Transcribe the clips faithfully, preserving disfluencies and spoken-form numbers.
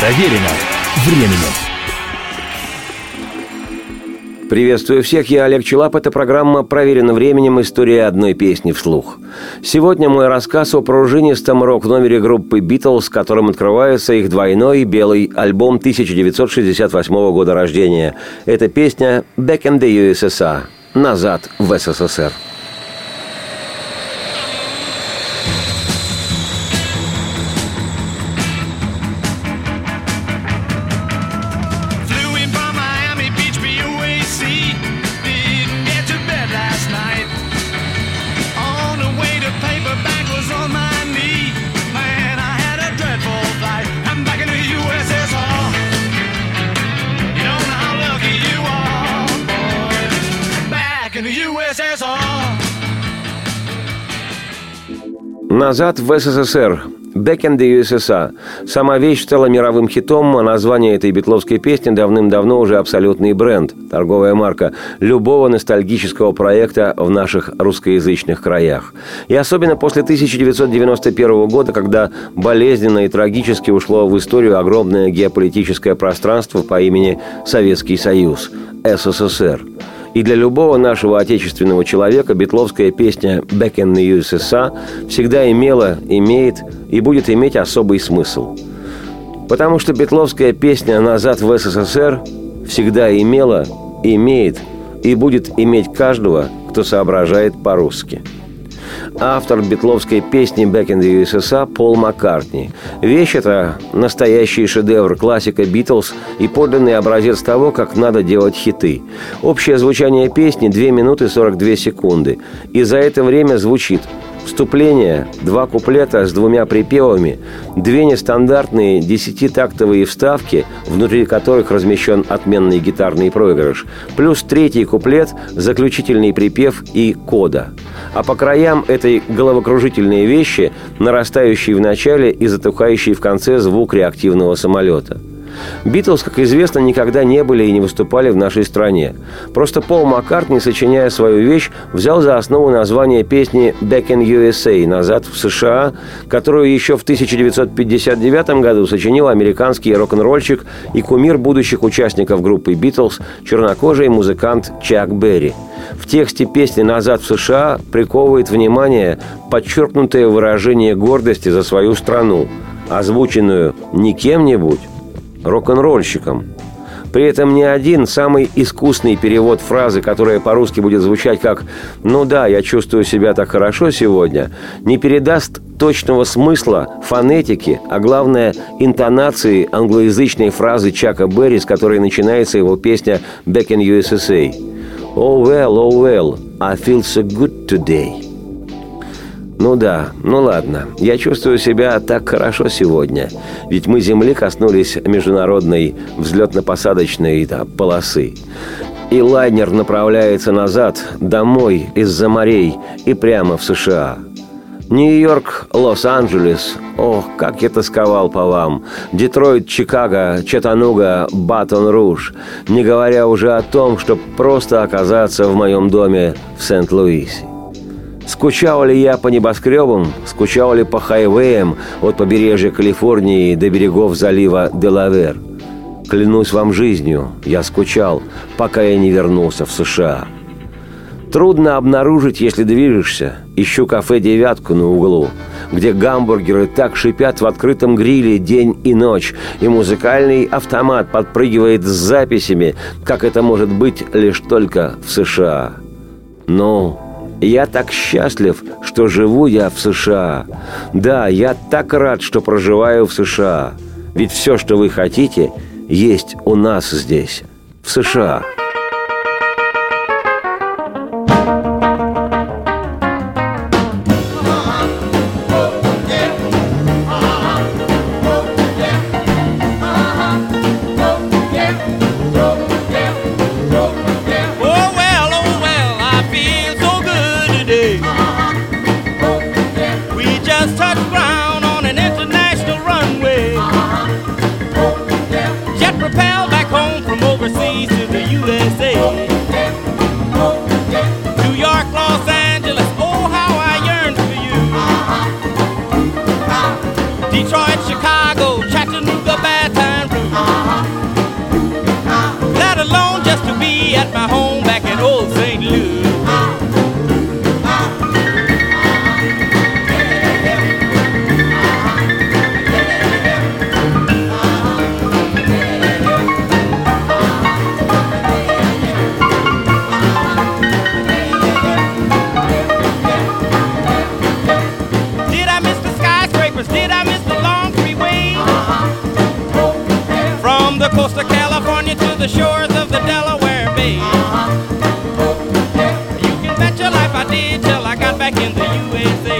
Проверено временем. Приветствую всех, я Олег Челап. Это программа «Проверено временем. История одной песни вслух». Сегодня мой рассказ о пружинистом рок-номере группы «Beatles», которым открывается их двойной белый альбом тысяча девятьсот шестьдесят восьмого года рождения. Это песня «Back in the ю эс эс ар» – «Назад в эс эс эс эр». «Назад в эс эс эс эр» «Back in the ю эс эс ар». Сама вещь стала мировым хитом, а название этой битловской песни давным-давно уже абсолютный бренд, торговая марка любого ностальгического проекта в наших русскоязычных краях. И особенно после тысяча девятьсот девяносто первого года, когда болезненно и трагически ушло в историю огромное геополитическое пространство по имени Советский Союз, эс эс эс эр. И для любого нашего отечественного человека битловская песня «Back in the ю эс эс ар» всегда имела, имеет и будет иметь особый смысл. Потому что битловская песня «Назад в эс эс эс эр» всегда имела, имеет и будет иметь каждого, кто соображает по-русски. Автор битловской песни «Back in the ю эс эс ар» Пол Маккартни. Вещь эта – настоящий шедевр, классика «Beatles» и подлинный образец того, как надо делать хиты. Общее звучание песни – две минуты сорок две секунды. И за это время звучит вступление, два куплета с двумя припевами, две нестандартные десятитактовые вставки, внутри которых размещен отменный гитарный проигрыш, плюс третий куплет, заключительный припев и кода. А по краям этой головокружительной вещи нарастающий в начале и затухающий в конце звук реактивного самолета. «Битлз», как известно, никогда не были и не выступали в нашей стране. Просто Пол Маккартни, сочиняя свою вещь, взял за основу название песни «Back in ю эс эй» «Назад в США», которую еще в тысяча девятьсот пятьдесят девятом году сочинил американский рок-н-ролльщик и кумир будущих участников группы «Битлз» чернокожий музыкант Чак Берри. В тексте песни «Назад в США» приковывает внимание подчеркнутое выражение гордости за свою страну, озвученную не кем-нибудь, рок-н-ролльщиком. При этом ни один самый искусный перевод фразы, которая по-русски будет звучать как «ну да, я чувствую себя так хорошо сегодня», не передаст точного смысла, фонетики, а главное, интонации англоязычной фразы Чака Берри, с которой начинается его песня «Back in ю эс эс ар». «Oh well, oh well, I feel so good today». Ну да, ну ладно, я чувствую себя так хорошо сегодня, ведь мы земли коснулись международной взлетно-посадочной да, полосы. И лайнер направляется назад, домой, из-за морей и прямо в США. Нью-Йорк, Лос-Анджелес, ох, как я тосковал по вам. Детройт, Чикаго, Чаттануга, Батон-Руж, не говоря уже о том, чтобы просто оказаться в моем доме в Сент-Луисе. Скучал ли я по небоскребам, скучал ли по хайвеям от побережья Калифорнии до берегов залива Делавэр? Клянусь вам жизнью, я скучал, пока я не вернулся в США. Трудно обнаружить, если движешься. Ищу кафе «Девятку» на углу, где гамбургеры так шипят в открытом гриле день и ночь, и музыкальный автомат подпрыгивает с записями, как это может быть лишь только в США. Но... я так счастлив, что живу я в США. Да, я так рад, что проживаю в США. Ведь все, что вы хотите, есть у нас здесь, в США. Detroit, Chicago, Chattanooga, Baton the shores of the Delaware Bay. Uh-huh. You can bet your life I did till I got back in the U S A.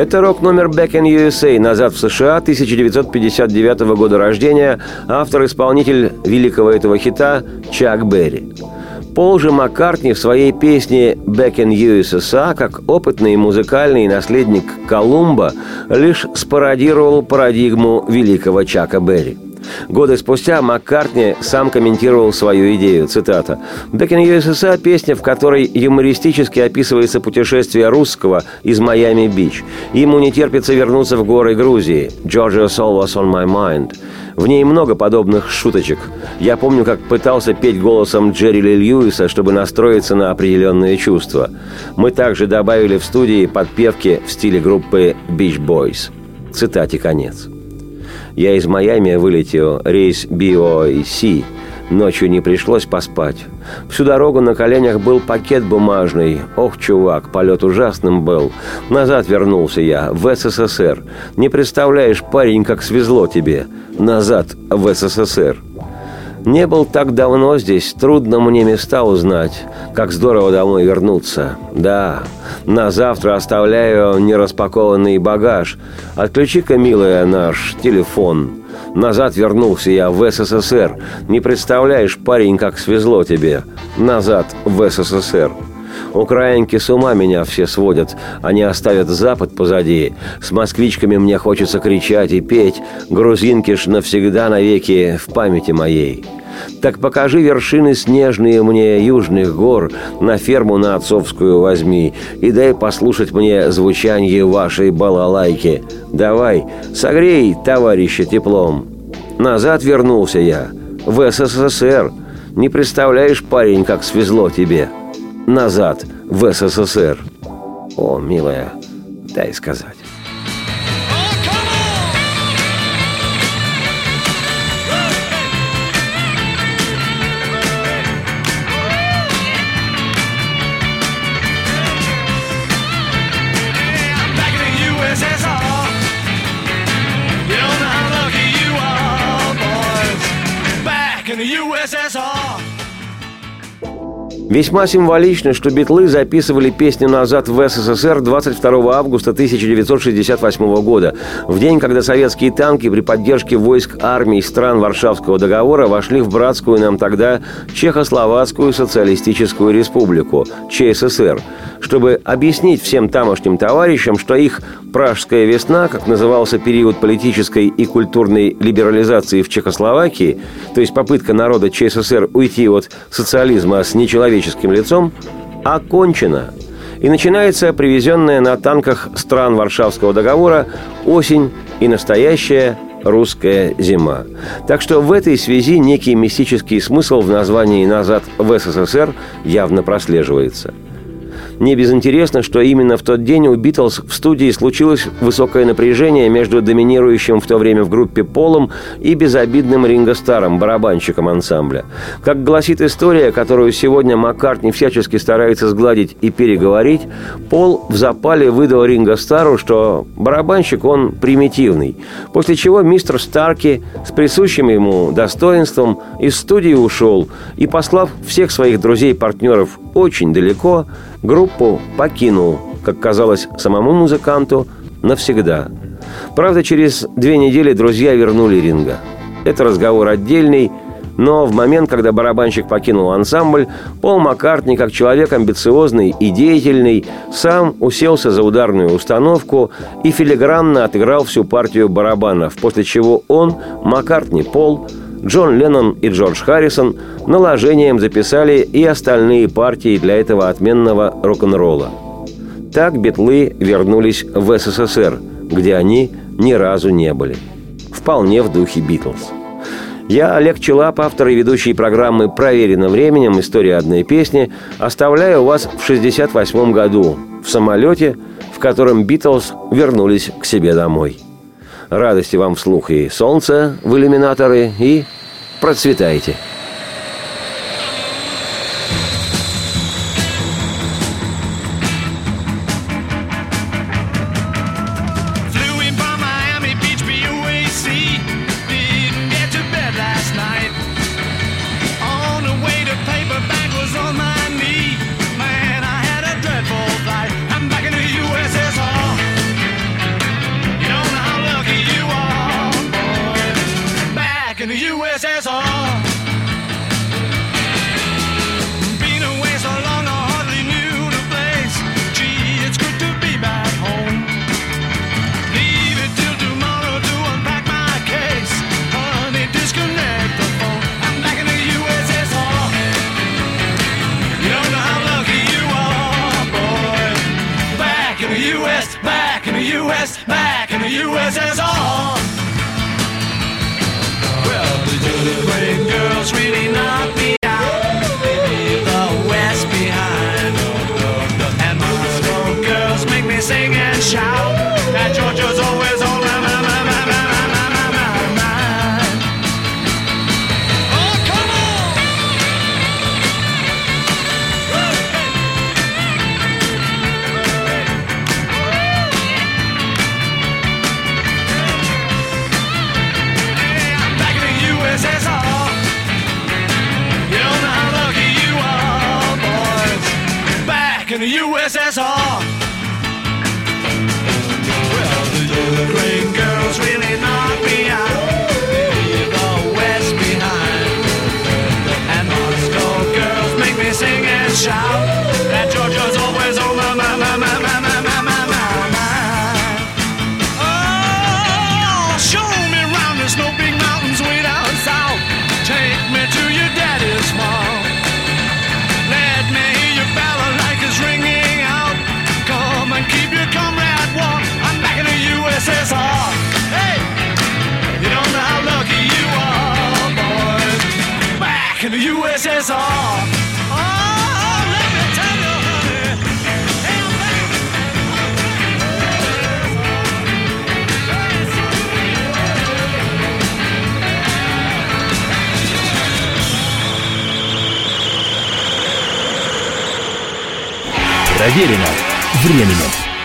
Это рок-номер «Back in ю эс эй» «Назад в США» тысяча девятьсот пятьдесят девятого года рождения, автор-исполнитель великого этого хита Чак Берри. Пол же Маккартни в своей песне «Back in ю эс эс ар», как опытный музыкальный наследник Колумба, лишь спародировал парадигму великого Чака Берри. Годы спустя Маккартни сам комментировал свою идею, цитата: «Back in ю эс эс ар» – песня, в которой юмористически описывается путешествие русского из Майами-Бич. Ему не терпится вернуться в горы Грузии. Georgia's always on my mind. В ней много подобных шуточек. Я помню, как пытался петь голосом Джерри Ли Льюиса, чтобы настроиться на определенные чувства. Мы также добавили в студии подпевки в стиле группы Beach Boys». Цитате конец. Я из Майами вылетел, рейс би о си. Ночью не пришлось поспать. Всю дорогу на коленях был пакет бумажный. Ох, чувак, полет ужасным был. Назад вернулся я, в эс эс эс эр. Не представляешь, парень, как свезло тебе. Назад в эс эс эс эр. Не был так давно здесь, трудно мне места узнать. Как здорово домой вернуться. Да, на завтра оставляю нераспакованный багаж. Отключи-ка, милая, наш телефон. Назад вернулся я в эс эс эс эр. Не представляешь, парень, как свезло тебе. Назад в эс эс эс эр. Украинки с ума меня все сводят. Они оставят Запад позади. С москвичками мне хочется кричать и петь. Грузинки ж навсегда навеки в памяти моей. Так покажи вершины снежные мне южных гор, на ферму на отцовскую возьми, и дай послушать мне звучанье вашей балалайки. Давай, согрей товарища теплом. Назад вернулся я в эс эс эс эр. Не представляешь, парень, как свезло тебе. Назад в эс эс эс эр. О, милая, дай сказать. Весьма символично, что «Битлы» записывали песню «Назад в эс эс эс эр» двадцать второго августа тысяча девятьсот шестьдесят восьмого года, в день, когда советские танки при поддержке войск армий стран Варшавского договора вошли в братскую нам тогда Чехословацкую социалистическую республику, ЧССР, чтобы объяснить всем тамошним товарищам, что их «Пражская весна», как назывался период политической и культурной либерализации в Чехословакии, то есть попытка народа ЧССР уйти от социализма с нечеловеческим лицом, окончена. И начинается привезенная на танках стран Варшавского договора осень и настоящая русская зима. Так что в этой связи некий мистический смысл в названии «Назад в эс эс эс эр» явно прослеживается. Не безинтересно, что именно в тот день у «Битлз» в студии случилось высокое напряжение между доминирующим в то время в группе Полом и безобидным Ринго Старром, барабанщиком ансамбля. Как гласит история, которую сегодня Маккартни всячески старается сгладить и переговорить, Пол в запале выдал Ринго Старру, что барабанщик он примитивный. После чего мистер Старки с присущим ему достоинством из студии ушел и, послав всех своих друзей-партнеров очень далеко, группу покинул, как казалось самому музыканту, навсегда. Правда, через две недели друзья вернули Ринго. это разговор отдельный, но в момент, когда барабанщик покинул ансамбль, Пол Маккартни, как человек амбициозный и деятельный, сам уселся за ударную установку и филигранно отыграл всю партию барабанов, после чего он, Маккартни, Пол, Джон Леннон и Джордж Харрисон наложением записали и остальные партии для этого отменного рок-н-ролла. Так битлы вернулись в эс эс эс эр, где они ни разу не были. Вполне в духе «Битлз». Я, Олег Челап, автор и ведущий программы «Проверено временем. История одной песни», оставляю вас в шестьдесят восьмом году в самолете, в котором «Битлз» вернулись к себе домой. Радости вам вслух и солнца в иллюминаторы, и процветайте! U S S R Been away so long I hardly knew the place. Gee, it's good to be back home. Leave it till tomorrow to unpack my case. Honey, disconnect the phone. I'm back in the U S S R. You don't know how lucky you are, boy. Back in the U S, back in the U S, back in the U S S R. Pretty girls really knock me out. They leave the West behind. And Moscow girls make me sing and shout. That Georgia's always on my mind. In the U S S R. Well, the great girls really knock me out. Leave the West behind. And Moscow girls make me sing and shout. That Georgia's always on my mind, my, my, my, my, my, my, my, mind. Oh, show me round the snow big mountains way down south. Take me to your daddy's farm. Let me hear your ballad like it's ringing out. Come and keep your comrade warm. I'm back in the U S S R. Hey, you don't know how lucky you are, boys. Back in the U S S R. Oh, let me tell you, honey. Hey, I'm back in the U S S R. Проверено временем.